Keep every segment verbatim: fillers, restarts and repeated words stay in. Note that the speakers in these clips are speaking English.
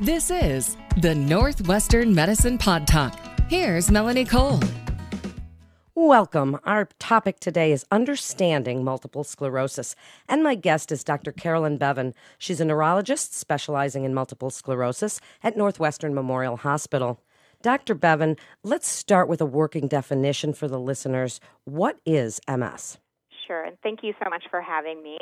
This is the Northwestern Medicine Pod Talk. Here's Melanie Cole. Welcome. Our topic today is understanding multiple sclerosis, and my guest is Doctor Carolyn Bevan. She's a neurologist specializing in multiple sclerosis at Northwestern Memorial Hospital. Doctor Bevan, let's start with a working definition for the listeners. What is M S? Sure, and thank you so much for having me.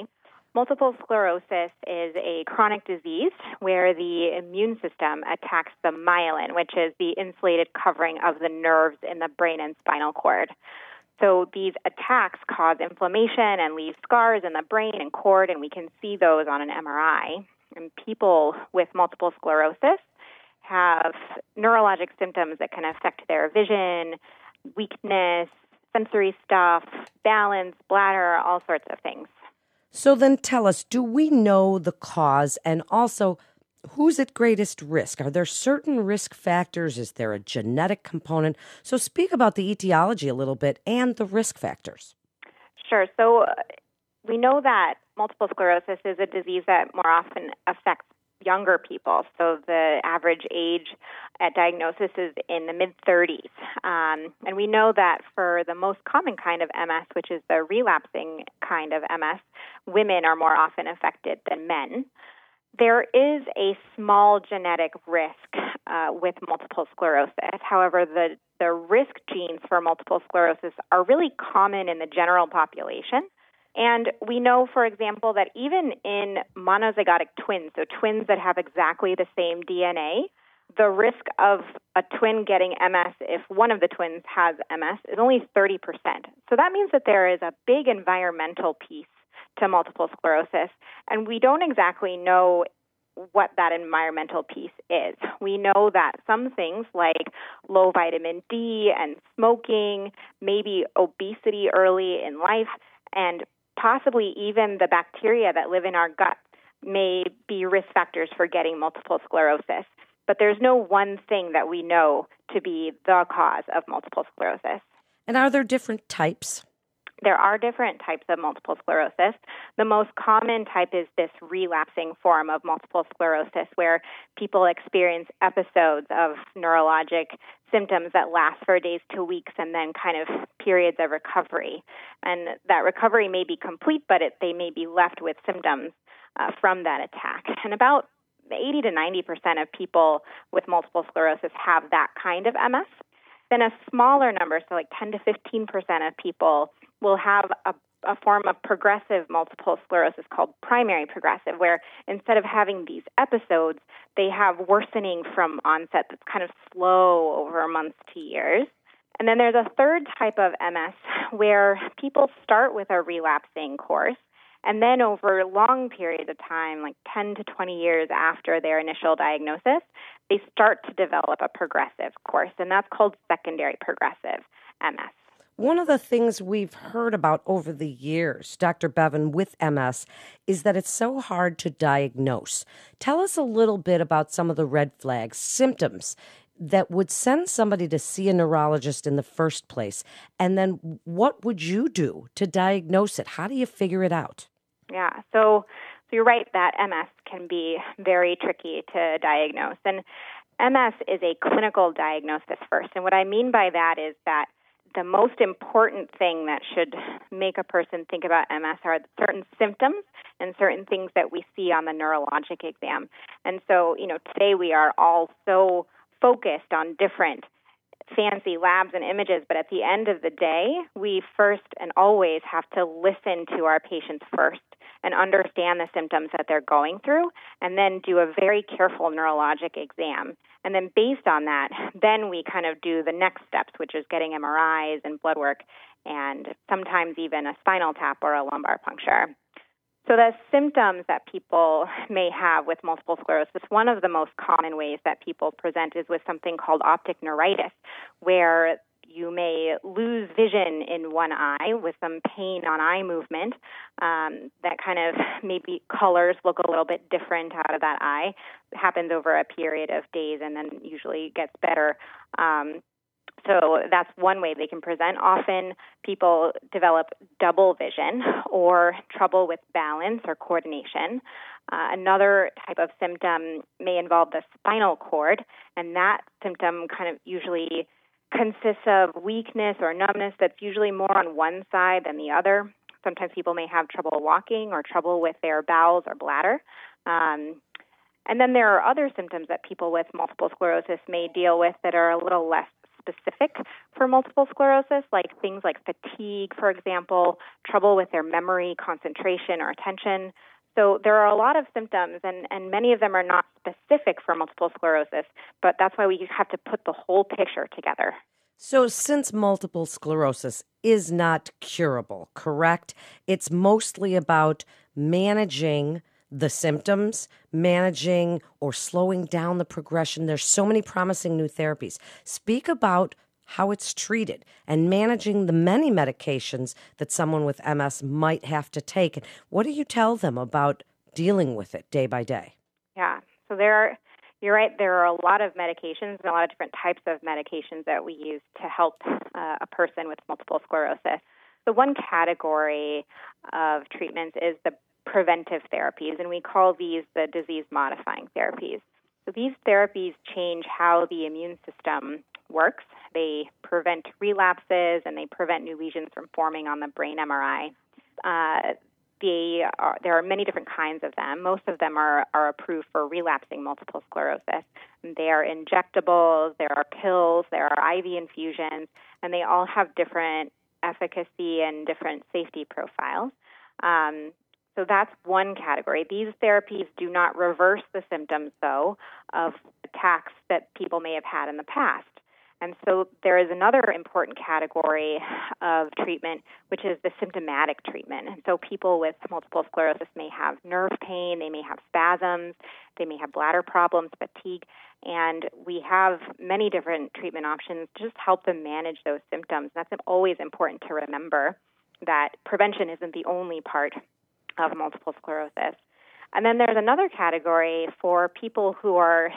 Multiple sclerosis is a chronic disease where the immune system attacks the myelin, which is the insulated covering of the nerves in the brain and spinal cord. So these attacks cause inflammation and leave scars in the brain and cord, and we can see those on an M R I. And people with multiple sclerosis have neurologic symptoms that can affect their vision, weakness, sensory stuff, balance, bladder, all sorts of things. So then tell us, do we know the cause, and also who's at greatest risk? Are there certain risk factors? Is there a genetic component? So speak about the etiology a little bit and the risk factors. Sure. So uh, we know that multiple sclerosis is a disease that more often affects younger people. So the average age at diagnosis is in the mid-thirties. Um, and we know that for the most common kind of M S, which is the relapsing kind of M S, women are more often affected than men. There is a small genetic risk uh, with multiple sclerosis. However, the, the risk genes for multiple sclerosis are really common in the general population. And we know, for example, that even in monozygotic twins, so twins that have exactly the same D N A, the risk of a twin getting M S if one of the twins has M S is only thirty percent. So that means that there is a big environmental piece to multiple sclerosis, and we don't exactly know what that environmental piece is. We know that some things like low vitamin D and smoking, maybe obesity early in life, and possibly even the bacteria that live in our gut may be risk factors for getting multiple sclerosis. But there's no one thing that we know to be the cause of multiple sclerosis. And are there different types? There are different types of multiple sclerosis. The most common type is this relapsing form of multiple sclerosis, where people experience episodes of neurologic symptoms that last for days to weeks and then kind of periods of recovery. And that recovery may be complete, but it, they may be left with symptoms uh, from that attack. And about eighty to ninety percent of people with multiple sclerosis have that kind of M S. Then a smaller number, so like ten to fifteen percent of people, will have a, a form of progressive multiple sclerosis called primary progressive, where instead of having these episodes, they have worsening from onset that's kind of slow over months to years. And then there's a third type of M S where people start with a relapsing course, and then over long periods of time, like ten to twenty years after their initial diagnosis, they start to develop a progressive course, and that's called secondary progressive M S. One of the things we've heard about over the years, Doctor Bevan, with M S, is that it's so hard to diagnose. Tell us a little bit about some of the red flags, symptoms that would send somebody to see a neurologist in the first place, and then what would you do to diagnose it? How do you figure it out? Yeah, so, so you're right that M S can be very tricky to diagnose, and M S is a clinical diagnosis first, and what I mean by that is that the most important thing that should make a person think about M S are certain symptoms and certain things that we see on the neurologic exam. And so, you know, today we are all so focused on different fancy labs and images, but at the end of the day, we first and always have to listen to our patients first and understand the symptoms that they're going through, and then do a very careful neurologic exam. And then based on that, then we kind of do the next steps, which is getting M R Is and blood work and sometimes even a spinal tap or a lumbar puncture. So the symptoms that people may have with multiple sclerosis, one of the most common ways that people present is with something called optic neuritis, where you may lose vision in one eye with some pain on eye movement um, that kind of maybe colors look a little bit different out of that eye. It happens over a period of days and then usually gets better. Um, so that's one way they can present. Often people develop double vision or trouble with balance or coordination. Uh, another type of symptom may involve the spinal cord, and that symptom kind of usually consists of weakness or numbness that's usually more on one side than the other. Sometimes people may have trouble walking or trouble with their bowels or bladder. Um, and then there are other symptoms that people with multiple sclerosis may deal with that are a little less specific for multiple sclerosis, like things like fatigue, for example, trouble with their memory, concentration, or attention. So there are a lot of symptoms, and, and many of them are not specific for multiple sclerosis, but that's why we have to put the whole picture together. So since multiple sclerosis is not curable, correct? It's mostly about managing the symptoms, managing or slowing down the progression. There's so many promising new therapies. Speak about how it's treated, and managing the many medications that someone with M S might have to take. And what do you tell them about dealing with it day by day? Yeah, so there are, you're right, there are a lot of medications and a lot of different types of medications that we use to help uh, a person with multiple sclerosis. So one category of treatments is the preventive therapies, and we call these the disease-modifying therapies. So these therapies change how the immune system works. They prevent relapses, and they prevent new lesions from forming on the brain M R I. Uh, they are, there are many different kinds of them. Most of them are, are approved for relapsing multiple sclerosis. They are injectables, there are pills, there are I V infusions, and they all have different efficacy and different safety profiles. Um, So that's one category. These therapies do not reverse the symptoms, though, of attacks that people may have had in the past. And so there is another important category of treatment, which is the symptomatic treatment. And so people with multiple sclerosis may have nerve pain, they may have spasms, they may have bladder problems, fatigue, and we have many different treatment options to just help them manage those symptoms. That's always important to remember, that prevention isn't the only part of multiple sclerosis. And then there's another category for people who are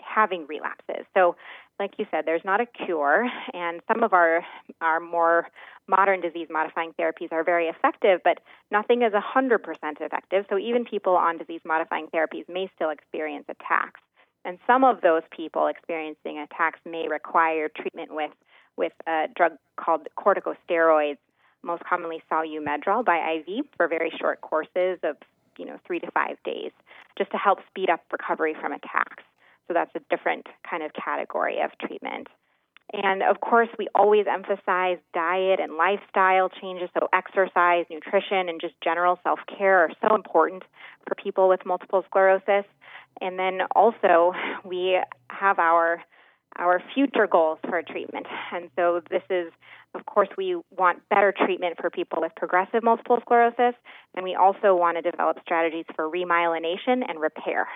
having relapses. So like you said, there's not a cure, and some of our, our more modern disease-modifying therapies are very effective, but nothing is one hundred percent effective. So even people on disease-modifying therapies may still experience attacks. And some of those people experiencing attacks may require treatment with, with a drug called corticosteroids, most commonly Solumedrol by I V, for very short courses of, you know, three to five days, just to help speed up recovery from attacks. So that's a different kind of category of treatment. And of course, we always emphasize diet and lifestyle changes. So exercise, nutrition, and just general self-care are so important for people with multiple sclerosis. And then also, we have our our future goals for treatment. And so this is, of course, we want better treatment for people with progressive multiple sclerosis, and we also want to develop strategies for remyelination and repair.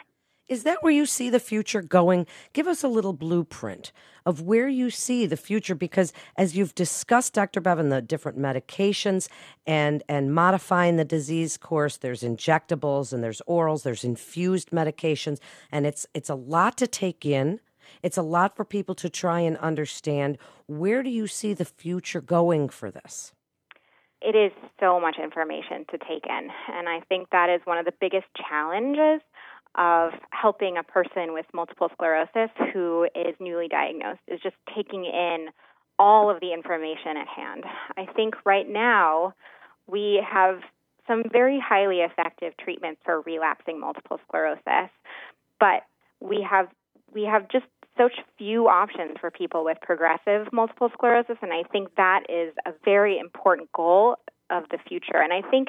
Is that where you see the future going? Give us a little blueprint of where you see the future, because as you've discussed, Doctor Bevan, the different medications and, and modifying the disease course, there's injectables and there's orals, there's infused medications, and it's it's a lot to take in. It's a lot for people to try and understand. Where do you see the future going for this? It is so much information to take in, and I think that is one of the biggest challenges of helping a person with multiple sclerosis who is newly diagnosed, is just taking in all of the information at hand. I think right now we have some very highly effective treatments for relapsing multiple sclerosis, but we have we have just such few options for people with progressive multiple sclerosis, and I think that is a very important goal of the future. And I think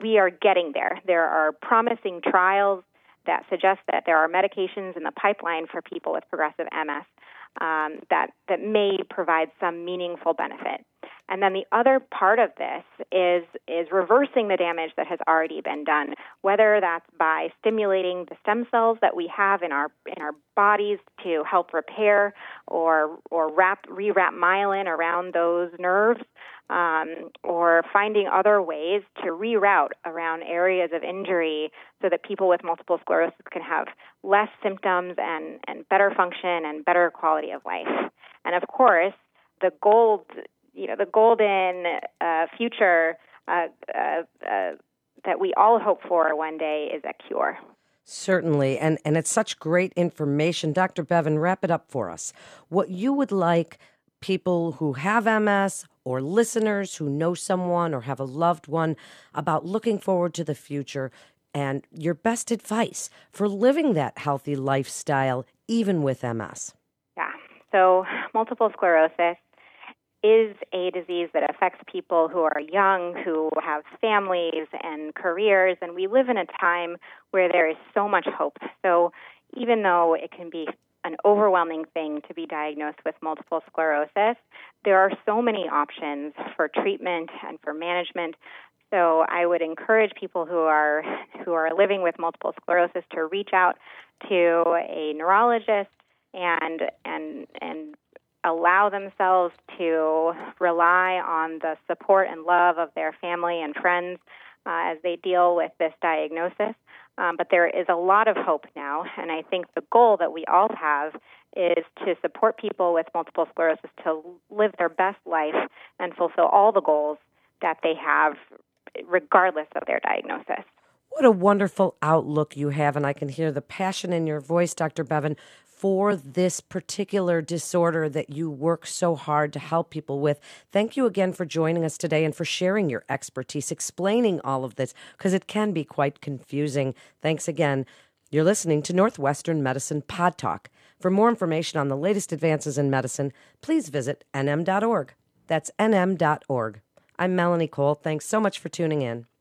we are getting there. There are promising trials that suggest that there are medications in the pipeline for people with progressive M S um, that, that may provide some meaningful benefit. And then the other part of this is is reversing the damage that has already been done, whether that's by stimulating the stem cells that we have in our in our bodies to help repair, or or wrap rewrap myelin around those nerves, um, or finding other ways to reroute around areas of injury so that people with multiple sclerosis can have less symptoms and, and better function and better quality of life. And of course, the gold... You know, the golden uh, future uh, uh, uh, that we all hope for one day is a cure. Certainly, and, and it's such great information. Doctor Bevan, wrap it up for us. What you would like people who have M S or listeners who know someone or have a loved one about looking forward to the future and your best advice for living that healthy lifestyle, even with M S. Yeah, so multiple sclerosis is a disease that affects people who are young, who have families and careers, and we live in a time where there is so much hope. So even though it can be an overwhelming thing to be diagnosed with multiple sclerosis, there are so many options for treatment and for management. So I would encourage people who are who are living with multiple sclerosis to reach out to a neurologist and and and allow themselves to rely on the support and love of their family and friends uh, as they deal with this diagnosis. Um, but there is a lot of hope now, and I think the goal that we all have is to support people with multiple sclerosis to live their best life and fulfill all the goals that they have, regardless of their diagnosis. What a wonderful outlook you have, and I can hear the passion in your voice, Doctor Bevan, for this particular disorder that you work so hard to help people with. Thank you again for joining us today and for sharing your expertise, explaining all of this, because it can be quite confusing. Thanks again. You're listening to Northwestern Medicine Pod Talk. For more information on the latest advances in medicine, please visit N M dot org. That's N M dot org. I'm Melanie Cole. Thanks so much for tuning in.